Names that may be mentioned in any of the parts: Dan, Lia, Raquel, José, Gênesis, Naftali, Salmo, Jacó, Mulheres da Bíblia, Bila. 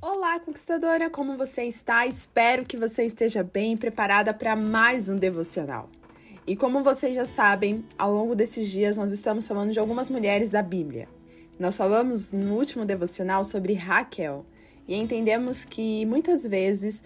Olá, conquistadora! Como você está? Espero que você esteja bem preparada para mais um devocional. E como vocês já sabem, ao longo desses dias nós estamos falando de algumas mulheres da Bíblia. Nós falamos no último devocional sobre Raquel e entendemos que muitas vezes,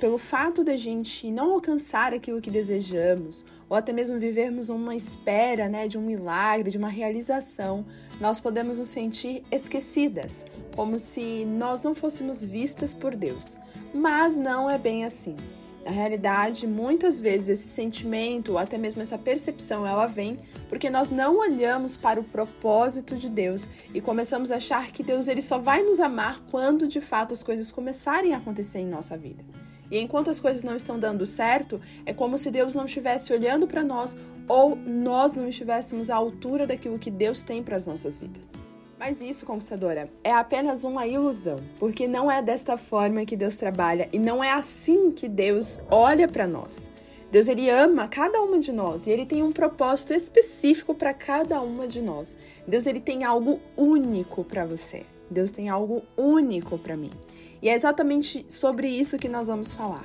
pelo fato de a gente não alcançar aquilo que desejamos ou até mesmo vivermos uma espera, de um milagre, de uma realização, nós podemos nos sentir esquecidas, como se nós não fôssemos vistas por Deus. Mas não é bem assim. Na realidade, muitas vezes esse sentimento, ou até mesmo essa percepção, ela vem porque nós não olhamos para o propósito de Deus e começamos a achar que Deus ele só vai nos amar quando, de fato, as coisas começarem a acontecer em nossa vida. E enquanto as coisas não estão dando certo, é como se Deus não estivesse olhando para nós ou nós não estivéssemos à altura daquilo que Deus tem para as nossas vidas. Mas isso, conquistadora, é apenas uma ilusão, porque não é desta forma que Deus trabalha e não é assim que Deus olha para nós. Deus, ele ama cada uma de nós e ele tem um propósito específico para cada uma de nós. Deus, ele tem algo único para você. Deus tem algo único para mim. E é exatamente sobre isso que nós vamos falar.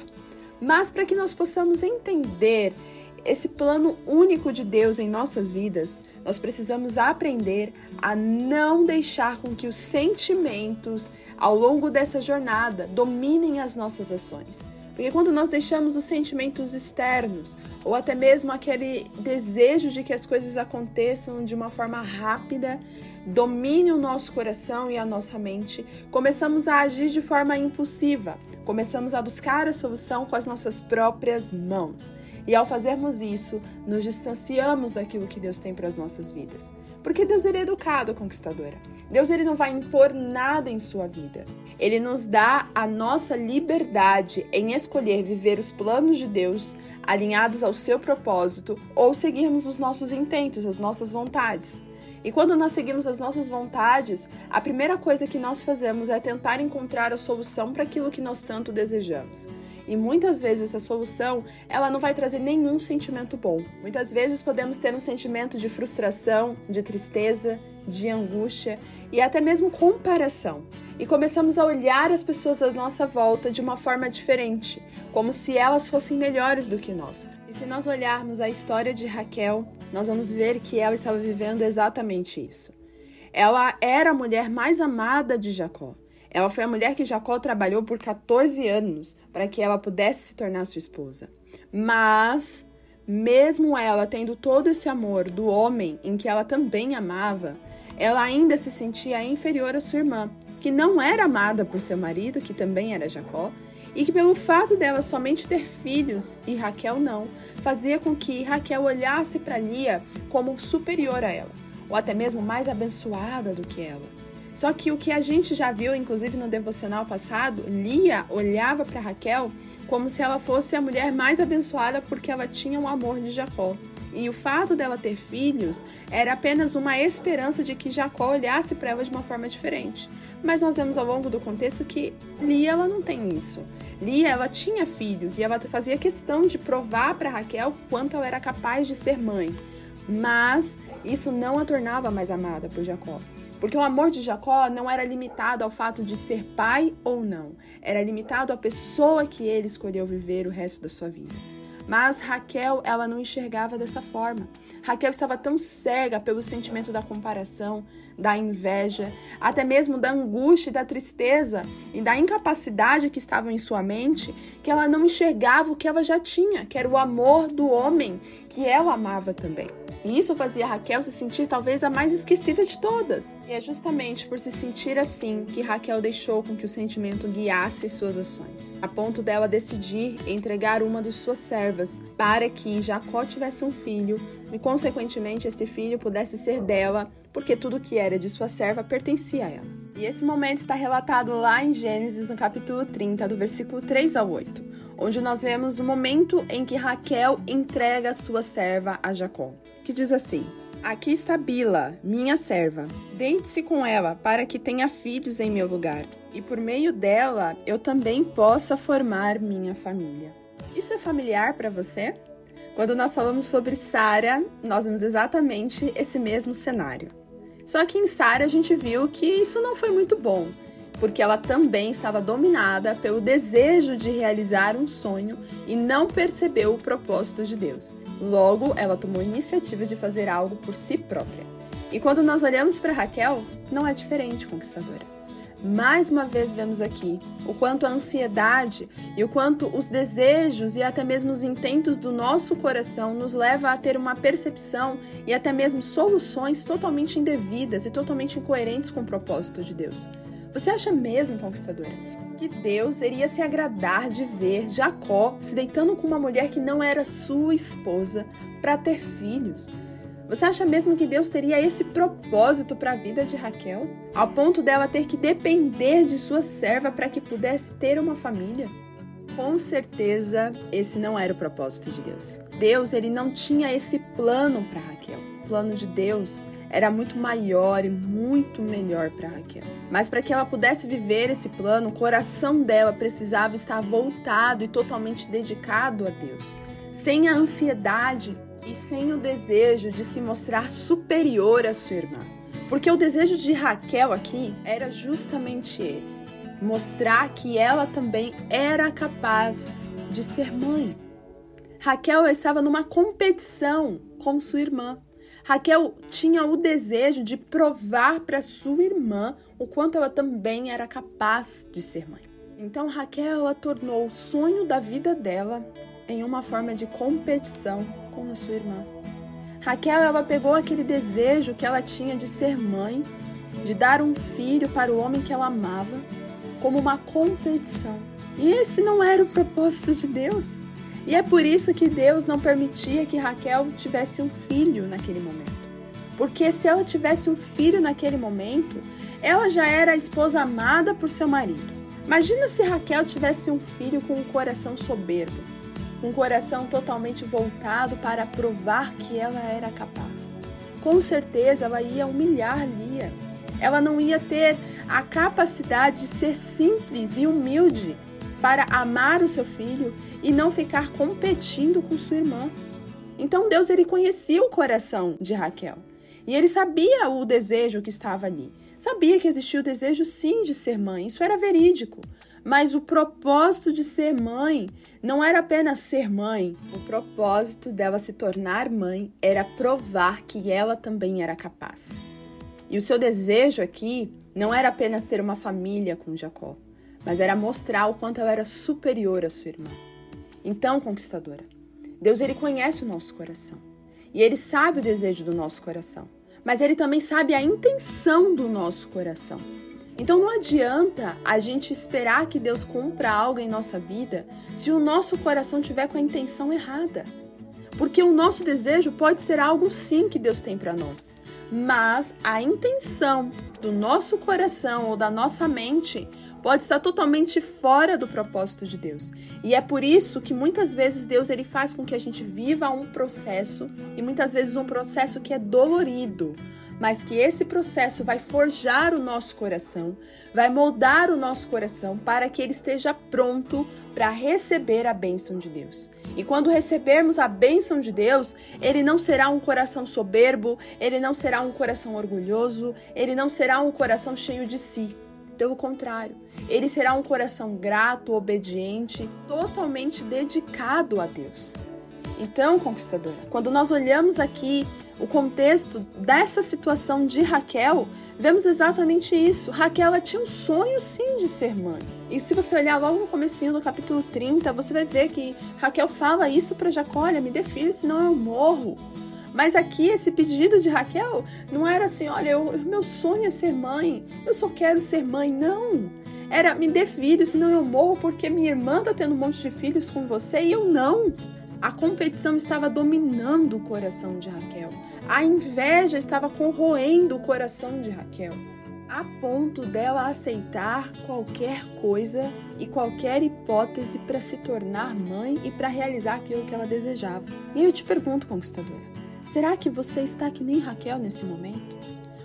Mas para que nós possamos entender esse plano único de Deus em nossas vidas, nós precisamos aprender a não deixar com que os sentimentos ao longo dessa jornada dominem as nossas ações. Porque quando nós deixamos os sentimentos externos, ou até mesmo aquele desejo de que as coisas aconteçam de uma forma rápida, domine o nosso coração e a nossa mente, começamos a agir de forma impulsiva. Começamos a buscar a solução com as nossas próprias mãos. E ao fazermos isso, nos distanciamos daquilo que Deus tem para as nossas vidas. Porque Deus ele é educado, conquistadora. Deus ele não vai impor nada em sua vida. Ele nos dá a nossa liberdade em escolher viver os planos de Deus alinhados ao seu propósito ou seguirmos os nossos intentos, as nossas vontades. E quando nós seguimos as nossas vontades, a primeira coisa que nós fazemos é tentar encontrar a solução para aquilo que nós tanto desejamos. E muitas vezes essa solução, ela não vai trazer nenhum sentimento bom. Muitas vezes podemos ter um sentimento de frustração, de tristeza, de angústia e até mesmo comparação. E começamos a olhar as pessoas à nossa volta de uma forma diferente, como se elas fossem melhores do que nós. E se nós olharmos a história de Raquel, nós vamos ver que ela estava vivendo exatamente isso. Ela era a mulher mais amada de Jacó. Ela foi a mulher que Jacó trabalhou por 14 anos para que ela pudesse se tornar sua esposa. Mas, mesmo ela tendo todo esse amor do homem em que ela também amava, ela ainda se sentia inferior à sua irmã, que não era amada por seu marido, que também era Jacó, e que pelo fato dela somente ter filhos e Raquel não, fazia com que Raquel olhasse para Lia como superior a ela, ou até mesmo mais abençoada do que ela. Só que o que a gente já viu, inclusive no devocional passado, Lia olhava para Raquel como se ela fosse a mulher mais abençoada porque ela tinha o amor de Jacó. E o fato dela ter filhos era apenas uma esperança de que Jacó olhasse para ela de uma forma diferente. Mas nós vemos ao longo do contexto que Lia ela não tem isso. Lia ela tinha filhos e ela fazia questão de provar para Raquel quanto ela era capaz de ser mãe. Mas isso não a tornava mais amada por Jacó. Porque o amor de Jacó não era limitado ao fato de ser pai ou não. Era limitado à pessoa que ele escolheu viver o resto da sua vida. Mas Raquel, ela não enxergava dessa forma. Raquel estava tão cega pelo sentimento da comparação, da inveja, até mesmo da angústia e da tristeza e da incapacidade que estavam em sua mente, que ela não enxergava o que ela já tinha, que era o amor do homem que ela amava também. E isso fazia Raquel se sentir talvez a mais esquecida de todas. E é justamente por se sentir assim que Raquel deixou com que o sentimento guiasse suas ações, a ponto dela decidir entregar uma de suas servas para que Jacó tivesse um filho e, consequentemente, esse filho pudesse ser dela, porque tudo que era de sua serva pertencia a ela. E esse momento está relatado lá em Gênesis, no capítulo 30, do versículo 3 ao 8, onde nós vemos o momento em que Raquel entrega sua serva a Jacó, que diz assim: "Aqui está Bila, minha serva. Deite-se com ela, para que tenha filhos em meu lugar, e por meio dela eu também possa formar minha família." Isso é familiar para você? Quando nós falamos sobre Sara, nós vimos exatamente esse mesmo cenário. Só que em Sara a gente viu que isso não foi muito bom. porque ela também estava dominada pelo desejo de realizar um sonho e não percebeu o propósito de Deus. Logo, ela tomou a iniciativa de fazer algo por si própria. E quando nós olhamos para Raquel, não é diferente, conquistadora. Mais uma vez vemos aqui o quanto a ansiedade e o quanto os desejos e até mesmo os intentos do nosso coração nos leva a ter uma percepção e até mesmo soluções totalmente indevidas e totalmente incoerentes com o propósito de Deus. Você acha mesmo, conquistadora, que Deus iria se agradar de ver Jacó se deitando com uma mulher que não era sua esposa para ter filhos? Você acha mesmo que Deus teria esse propósito para a vida de Raquel, ao ponto dela ter que depender de sua serva para que pudesse ter uma família? Com certeza, esse não era o propósito de Deus. Deus, ele não tinha esse plano para Raquel. O plano de Deus era muito maior e muito melhor para Raquel. Mas para que ela pudesse viver esse plano, o coração dela precisava estar voltado e totalmente dedicado a Deus, sem a ansiedade e sem o desejo de se mostrar superior à sua irmã. Porque o desejo de Raquel aqui era justamente esse, mostrar que ela também era capaz de ser mãe. Raquel estava numa competição com sua irmã. Raquel tinha o desejo de provar para sua irmã o quanto ela também era capaz de ser mãe. Então Raquel, ela tornou o sonho da vida dela em uma forma de competição com a sua irmã. Raquel, ela pegou aquele desejo que ela tinha de ser mãe, de dar um filho para o homem que ela amava, como uma competição. E esse não era o propósito de Deus. E é por isso que Deus não permitia que Raquel tivesse um filho naquele momento. Porque se ela tivesse um filho naquele momento, ela já era a esposa amada por seu marido. Imagina se Raquel tivesse um filho com um coração soberbo, um coração totalmente voltado para provar que ela era capaz. Com certeza ela ia humilhar Lia. Ela não ia ter a capacidade de ser simples e humilde para amar o seu filho e não ficar competindo com sua irmã. Então Deus, ele conhecia o coração de Raquel e ele sabia o desejo que estava ali. Sabia que existia o desejo sim de ser mãe, isso era verídico. Mas o propósito de ser mãe não era apenas ser mãe. O propósito dela se tornar mãe era provar que ela também era capaz. E o seu desejo aqui não era apenas ter uma família com Jacó, mas era mostrar o quanto ela era superior à sua irmã. Então, conquistadora, Deus, ele conhece o nosso coração. E ele sabe o desejo do nosso coração. Mas ele também sabe a intenção do nosso coração. Então não adianta a gente esperar que Deus cumpra algo em nossa vida se o nosso coração tiver com a intenção errada. Porque o nosso desejo pode ser algo sim que Deus tem para nós, mas a intenção do nosso coração ou da nossa mente pode estar totalmente fora do propósito de Deus. E é por isso que muitas vezes Deus, ele faz com que a gente viva um processo, e muitas vezes um processo que é dolorido, mas que esse processo vai forjar o nosso coração, vai moldar o nosso coração para que ele esteja pronto para receber a bênção de Deus. E quando recebermos a bênção de Deus, ele não será um coração soberbo, ele não será um coração orgulhoso, ele não será um coração cheio de si. Pelo contrário, ele será um coração grato, obediente, totalmente dedicado a Deus. Então, conquistadora, quando nós olhamos aqui o contexto dessa situação de Raquel, vemos exatamente isso. Raquel, ela tinha um sonho sim de ser mãe. E se você olhar logo no comecinho do capítulo 30, você vai ver que Raquel fala isso para Jacó: olha, me dê filho, senão eu morro. Mas aqui esse pedido de Raquel não era assim: olha, meu sonho é ser mãe, eu só quero ser mãe. Não, era: me dê filho, senão eu morro, porque minha irmã está tendo um monte de filhos com você e eu não. A competição estava dominando o coração de Raquel. A inveja estava corroendo o coração de Raquel, a ponto dela aceitar qualquer coisa e qualquer hipótese para se tornar mãe e para realizar aquilo que ela desejava. E eu te pergunto, conquistadora, será que você está que nem Raquel nesse momento?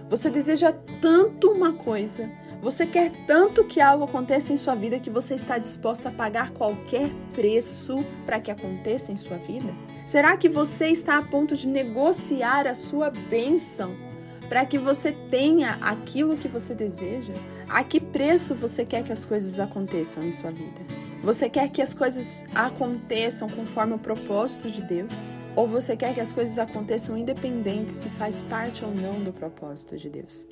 Você deseja tanto uma coisa, você quer tanto que algo aconteça em sua vida que você está disposta a pagar qualquer preço para que aconteça em sua vida? Será que você está a ponto de negociar a sua bênção para que você tenha aquilo que você deseja, A que preço você quer que as coisas aconteçam em sua vida? Você quer que as coisas aconteçam conforme o propósito de Deus? Ou você quer que as coisas aconteçam independente se faz parte ou não do propósito de Deus?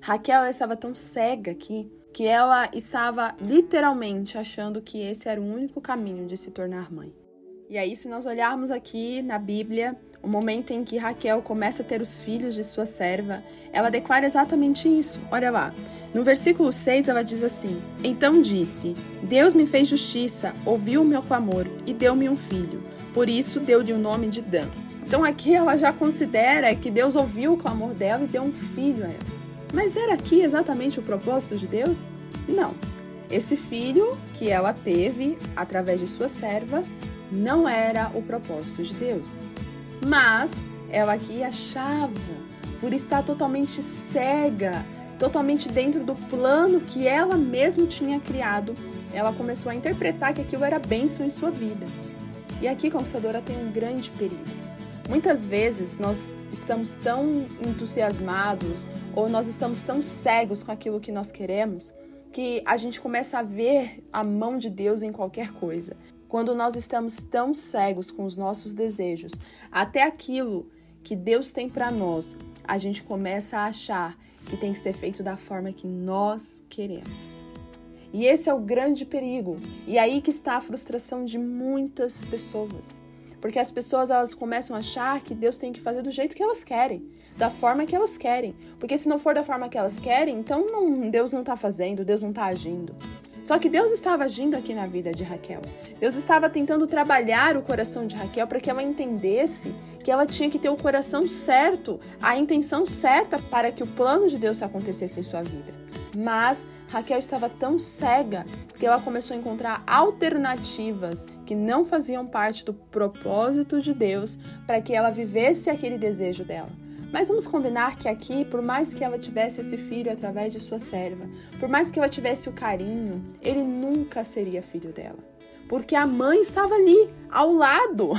Raquel estava tão cega aqui que ela estava literalmente achando que esse era o único caminho de se tornar mãe. E aí, se nós olharmos aqui na Bíblia, o momento em que Raquel começa a ter os filhos de sua serva, ela declara exatamente isso. Olha lá, no versículo 6 ela diz assim: Então disse, Deus me fez justiça, ouviu o meu clamor e deu-me um filho, por isso deu-lhe o nome de Dan. Então aqui ela já considera que Deus ouviu o clamor dela e deu um filho a ela. Mas era aqui exatamente o propósito de Deus? Não. Esse filho que ela teve através de sua serva não era o propósito de Deus. Mas ela aqui achava, por estar totalmente cega, totalmente dentro do plano que ela mesma tinha criado, ela começou a interpretar que aquilo era bênção em sua vida. E aqui, conquistadora, tem um grande perigo. Muitas vezes nós estamos tão entusiasmados ou nós estamos tão cegos com aquilo que nós queremos que a gente começa a ver a mão de Deus em qualquer coisa. Quando nós estamos tão cegos com os nossos desejos, até aquilo que Deus tem para nós, a gente começa a achar que tem que ser feito da forma que nós queremos. E esse é o grande perigo. E aí que está a frustração de muitas pessoas. Porque as pessoas, elas começam a achar que Deus tem que fazer do jeito que elas querem, da forma que elas querem. Porque se não for da forma que elas querem, então Deus não está fazendo, Deus não está agindo. Só que Deus estava agindo aqui na vida de Raquel. Deus estava tentando trabalhar o coração de Raquel para que ela entendesse que ela tinha que ter o coração certo, a intenção certa para que o plano de Deus acontecesse em sua vida. Mas Raquel estava tão cega que ela começou a encontrar alternativas que não faziam parte do propósito de Deus para que ela vivesse aquele desejo dela. Mas vamos combinar que aqui, por mais que ela tivesse esse filho através de sua serva, por mais que ela tivesse o carinho, ele nunca seria filho dela. Porque a mãe estava ali, ao lado.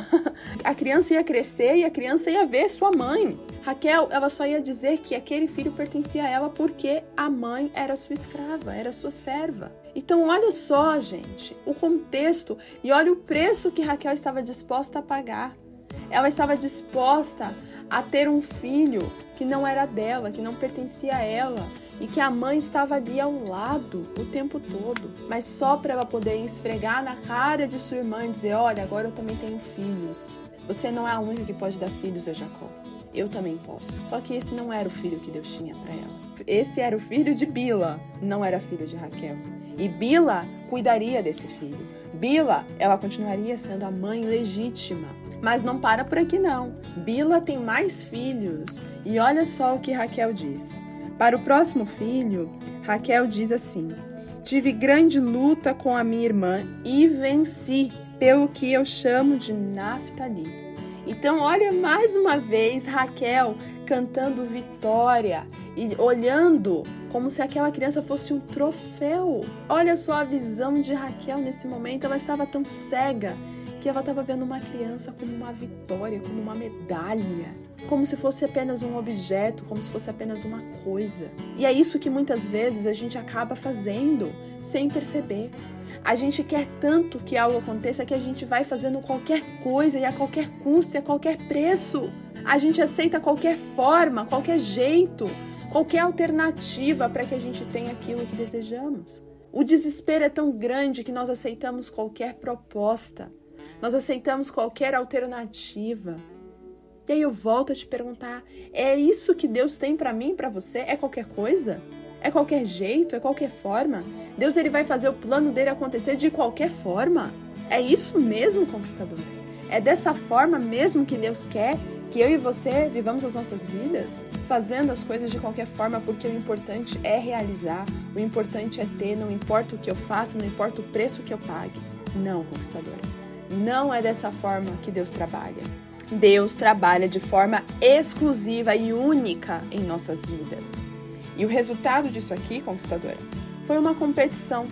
A criança ia crescer e a criança ia ver sua mãe. Raquel, ela só ia dizer que aquele filho pertencia a ela porque a mãe era sua escrava, era sua serva. Então, olha só, gente, o contexto e olha o preço que Raquel estava disposta a pagar. Ela estava disposta a ter um filho que não era dela, que não pertencia a ela. E que a mãe estava ali ao lado o tempo todo, mas só para ela poder esfregar na cara de sua irmã e dizer: olha, agora eu também tenho filhos. Você não é a única que pode dar filhos a Jacó. Eu também posso. Só que esse não era o filho que Deus tinha para ela. Esse era o filho de Bila, não era filho de Raquel. E Bila cuidaria desse filho. Bila, ela continuaria sendo a mãe legítima. Mas não para por aqui não. Bila tem mais filhos. E olha só o que Raquel diz. Para o próximo filho, Raquel diz assim: Tive grande luta com a minha irmã e venci, pelo que eu chamo de Naftali. Então, olha mais uma vez Raquel cantando vitória e olhando como se aquela criança fosse um troféu. Olha só a visão de Raquel nesse momento, ela estava tão cega que ela estava vendo uma criança como uma vitória, como uma medalha, como se fosse apenas um objeto, como se fosse apenas uma coisa. E é isso que muitas vezes a gente acaba fazendo sem perceber. A gente quer tanto que algo aconteça que a gente vai fazendo qualquer coisa e a qualquer custo e a qualquer preço. A gente aceita qualquer forma, qualquer jeito, qualquer alternativa para que a gente tenha aquilo que desejamos. O desespero é tão grande que nós aceitamos qualquer proposta. Nós aceitamos qualquer alternativa. E aí eu volto a te perguntar, é isso que Deus tem pra mim, pra você? É qualquer coisa? É qualquer jeito? É qualquer forma? Deus, ele vai fazer o plano dele acontecer de qualquer forma? É isso mesmo, conquistador? É dessa forma mesmo que Deus quer que eu e você vivamos as nossas vidas? Fazendo as coisas de qualquer forma, porque o importante é realizar, o importante é ter, não importa o que eu faça, não importa o preço que eu pague. Não, conquistador. Não é dessa forma que Deus trabalha. Deus trabalha de forma exclusiva e única em nossas vidas. E o resultado disso aqui, conquistadora, foi uma competição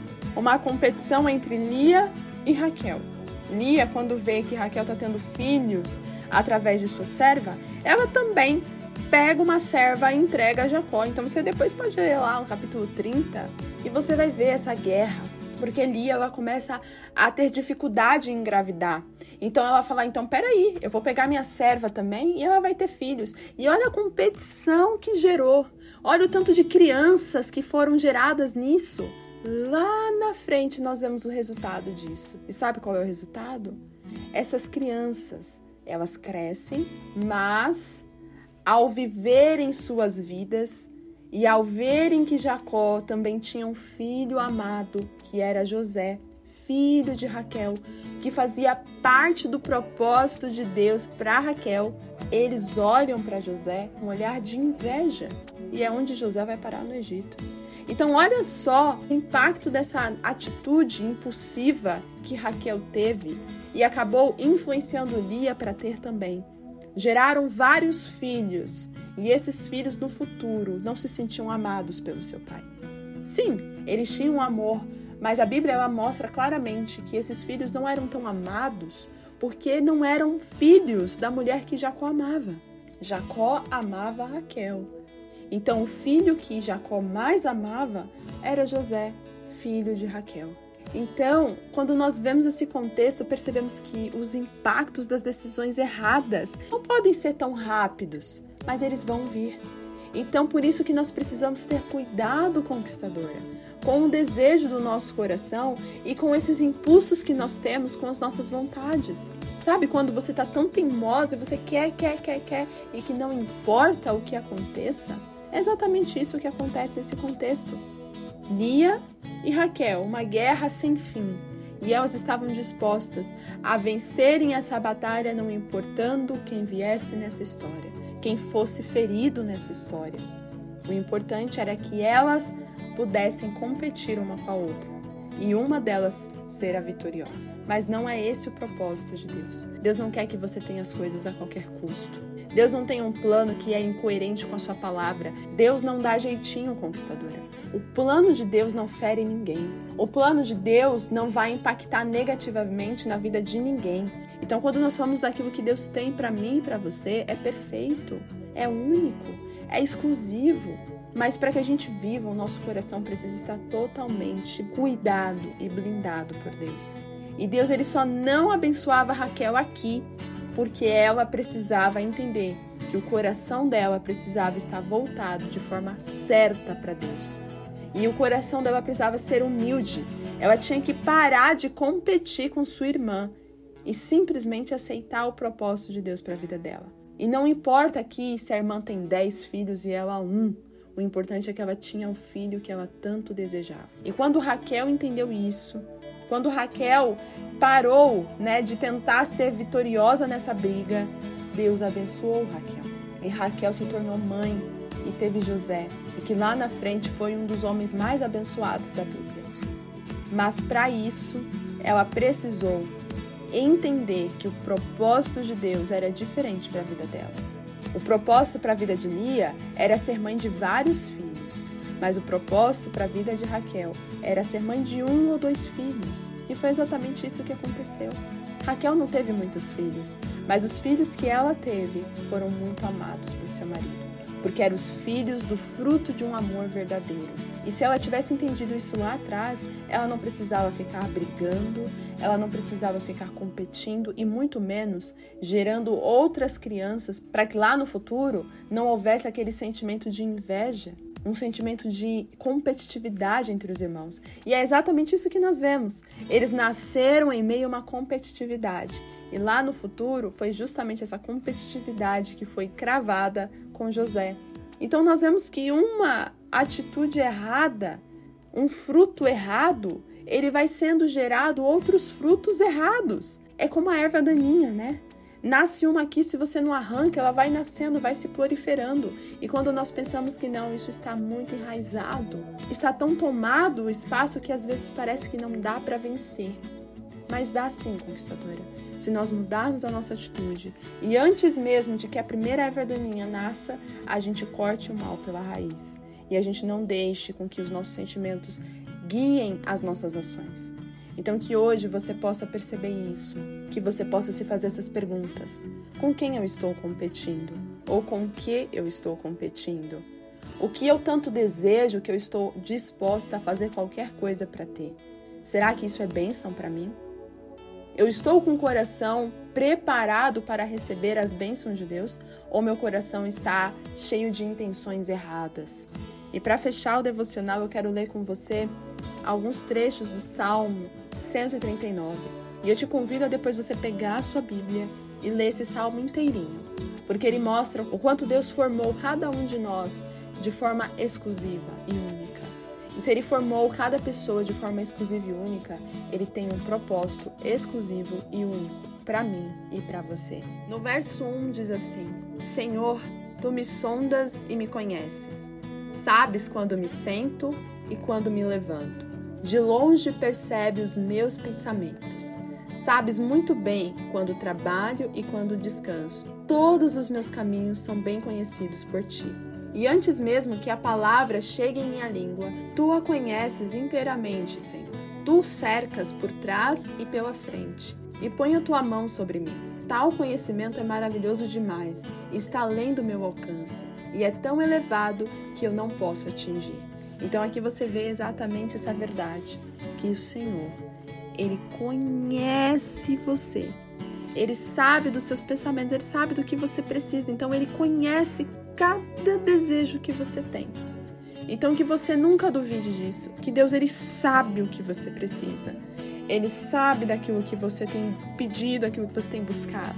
entre Lia e Raquel. Lia, quando vê que Raquel está tendo filhos através de sua serva, ela também pega uma serva e entrega a Jacó. Então você depois pode ler lá o capítulo 30 e você vai ver essa guerra. Porque Lia, ela começa a ter dificuldade em engravidar. Então ela fala, então peraí, eu vou pegar minha serva também e ela vai ter filhos. E olha a competição que gerou. Olha o tanto de crianças que foram geradas nisso. Lá na frente nós vemos o resultado disso. E sabe qual é o resultado? Essas crianças, elas crescem, mas ao viverem suas vidas e ao verem que Jacó também tinha um filho amado, que era José, filho de Raquel, que fazia parte do propósito de Deus para Raquel, eles olham para José com um olhar de inveja. E é onde José vai parar no Egito. Então olha só o impacto dessa atitude impulsiva que Raquel teve e acabou influenciando Lia para ter também. Geraram vários filhos e esses filhos no futuro não se sentiam amados pelo seu pai. Sim, eles tinham um amor, mas a Bíblia ela mostra claramente que esses filhos não eram tão amados porque não eram filhos da mulher que Jacó amava. Jacó amava Raquel. Então o filho que Jacó mais amava era José, filho de Raquel. Então, quando nós vemos esse contexto, percebemos que os impactos das decisões erradas não podem ser tão rápidos, mas eles vão vir. Então, por isso que nós precisamos ter cuidado, conquistadora, com o desejo do nosso coração e com esses impulsos que nós temos com as nossas vontades. Sabe, quando você está tão teimosa, você quer, e que não importa o que aconteça? É exatamente isso que acontece nesse contexto. Lia e Raquel, uma guerra sem fim. E elas estavam dispostas a vencerem essa batalha, não importando quem viesse nessa história, quem fosse ferido nessa história. O importante era que elas pudessem competir uma com a outra e uma delas ser a vitoriosa. Mas não é esse o propósito de Deus. Deus não quer que você tenha as coisas a qualquer custo. Deus não tem um plano que é incoerente com a sua palavra. Deus não dá jeitinho, conquistadora. O plano de Deus não fere ninguém. O plano de Deus não vai impactar negativamente na vida de ninguém. Então, quando nós falamos daquilo que Deus tem para mim e para você, é perfeito, é único, é exclusivo. Mas para que a gente viva, o nosso coração precisa estar totalmente cuidado e blindado por Deus. E Deus, ele só não abençoava Raquel aqui, porque ela precisava entender que o coração dela precisava estar voltado de forma certa para Deus. E o coração dela precisava ser humilde. Ela tinha que parar de competir com sua irmã e simplesmente aceitar o propósito de Deus para a vida dela. E não importa aqui se a irmã tem 10 filhos e ela 1. O importante é que ela tinha um filho que ela tanto desejava. E quando Raquel entendeu isso, quando Raquel parou, de tentar ser vitoriosa nessa briga, Deus abençoou Raquel. E Raquel se tornou mãe e teve José, e que lá na frente foi um dos homens mais abençoados da Bíblia. Mas para isso, ela precisou entender que o propósito de Deus era diferente para a vida dela. O propósito para a vida de Lia era ser mãe de vários filhos, mas o propósito para a vida de Raquel era ser mãe de 1 ou 2 filhos, e foi exatamente isso que aconteceu. Raquel não teve muitos filhos, mas os filhos que ela teve foram muito amados por seu marido, porque eram os filhos do fruto de um amor verdadeiro. E se ela tivesse entendido isso lá atrás, ela não precisava ficar brigando, ela não precisava ficar competindo e muito menos gerando outras crianças para que lá no futuro não houvesse aquele sentimento de inveja, um sentimento de competitividade entre os irmãos. E é exatamente isso que nós vemos. Eles nasceram em meio a uma competitividade. E lá no futuro foi justamente essa competitividade que foi cravada com José. Então nós vemos que uma atitude errada, um fruto errado, ele vai sendo gerado outros frutos errados. É como a erva daninha, Nasce uma aqui, se você não arranca, ela vai nascendo, vai se proliferando. E quando nós pensamos que não, isso está muito enraizado, está tão tomado o espaço que às vezes parece que não dá para vencer. Mas dá sim, conquistadora, se nós mudarmos a nossa atitude. E antes mesmo de que a primeira erva daninha nasça, a gente corte o mal pela raiz. E a gente não deixe com que os nossos sentimentos guiem as nossas ações. Então que hoje você possa perceber isso, que você possa se fazer essas perguntas. Com quem eu estou competindo? ou com o que eu estou competindo? O que eu tanto desejo que eu estou disposta a fazer qualquer coisa para ter? Será que isso é bênção para mim? Eu estou com o coração preparado para receber as bênçãos de Deus ou meu coração está cheio de intenções erradas? E para fechar o devocional, eu quero ler com você alguns trechos do Salmo 139. E eu te convido a depois você pegar a sua Bíblia e ler esse Salmo inteirinho, porque ele mostra o quanto Deus formou cada um de nós de forma exclusiva e única. E se ele formou cada pessoa de forma exclusiva e única, ele tem um propósito exclusivo e único para mim e para você. No verso 1 diz assim: Senhor, tu me sondas e me conheces. Sabes quando me sento e quando me levanto. De longe percebe os meus pensamentos. Sabes muito bem quando trabalho e quando descanso. Todos os meus caminhos são bem conhecidos por ti. E antes mesmo que a palavra chegue em minha língua, tu a conheces inteiramente, Senhor. Tu cercas por trás e pela frente, e põe a tua mão sobre mim. Tal conhecimento é maravilhoso demais, está além do meu alcance, e é tão elevado que eu não posso atingir. Então aqui você vê exatamente essa verdade, que o Senhor, Ele conhece você. Ele sabe dos seus pensamentos, Ele sabe do que você precisa, então Ele conhece cada desejo que você tem. Então que você nunca duvide disso, que Deus, Ele sabe o que você precisa. Ele sabe daquilo que você tem pedido, aquilo que você tem buscado.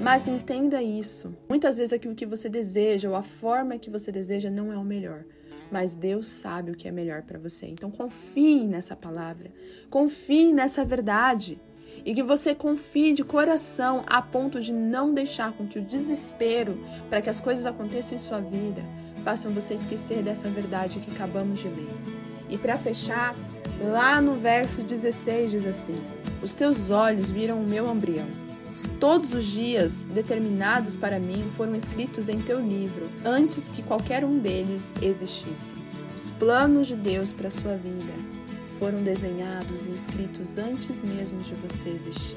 Mas entenda isso. Muitas vezes aquilo que você deseja ou a forma que você deseja não é o melhor. Mas Deus sabe o que é melhor para você. Então confie nessa palavra. Confie nessa verdade. E que você confie de coração a ponto de não deixar com que o desespero para que as coisas aconteçam em sua vida façam você esquecer dessa verdade que acabamos de ler. E para fechar, lá no verso 16 diz assim: Os teus olhos viram o meu embrião. Todos os dias determinados para mim foram escritos em teu livro, antes que qualquer um deles existisse. Os planos de Deus para a sua vida foram desenhados e escritos antes mesmo de você existir.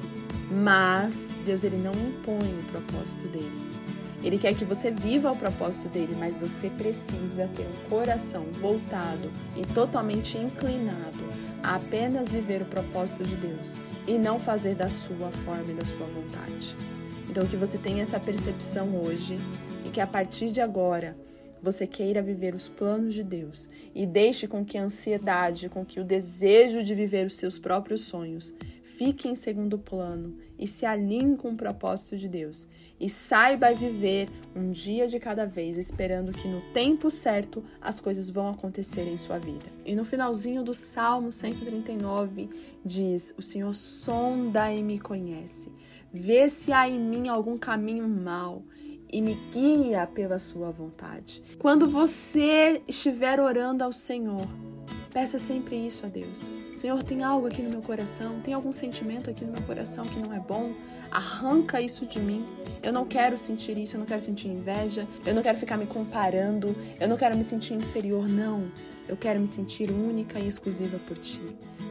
Mas Deus, Ele não impõe o propósito dele. Ele quer que você viva o propósito dele, mas você precisa ter um coração voltado e totalmente inclinado a apenas viver o propósito de Deus e não fazer da sua forma e da sua vontade. Então que você tenha essa percepção hoje e que a partir de agora você queira viver os planos de Deus e deixe com que a ansiedade, com que o desejo de viver os seus próprios sonhos fique em segundo plano e se alinhe com o propósito de Deus. E saiba viver um dia de cada vez, esperando que no tempo certo as coisas vão acontecer em sua vida. E no finalzinho do Salmo 139 diz: O Senhor sonda e me conhece, vê se há em mim algum caminho mau e me guia pela sua vontade. Quando você estiver orando ao Senhor, peça sempre isso a Deus. Senhor, tem algo aqui no meu coração, tem algum sentimento aqui no meu coração que não é bom? Arranca isso de mim. Eu não quero sentir isso, eu não quero sentir inveja, eu não quero ficar me comparando, eu não quero me sentir inferior, não. Eu quero me sentir única e exclusiva por ti.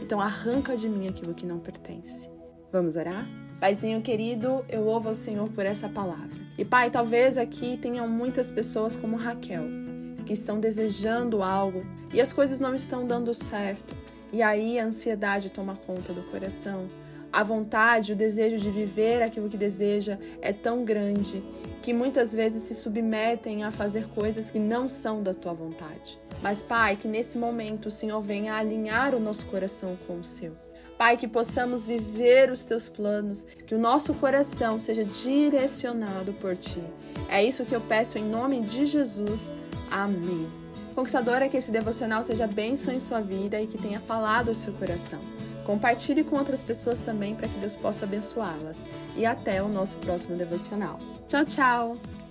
Então arranca de mim aquilo que não pertence. Vamos orar? Paizinho querido, eu louvo ao Senhor por essa palavra. E Pai, talvez aqui tenham muitas pessoas como Raquel, que estão desejando algo e as coisas não estão dando certo. E aí a ansiedade toma conta do coração. A vontade, o desejo de viver aquilo que deseja é tão grande que muitas vezes se submetem a fazer coisas que não são da tua vontade. Mas Pai, que nesse momento o Senhor venha alinhar o nosso coração com o seu. Pai, que possamos viver os teus planos, que o nosso coração seja direcionado por ti. É isso que eu peço em nome de Jesus. Amém. Conquistadora, que esse devocional seja bênção em sua vida e que tenha falado ao seu coração. Compartilhe com outras pessoas também para que Deus possa abençoá-las. E até o nosso próximo devocional. Tchau, tchau!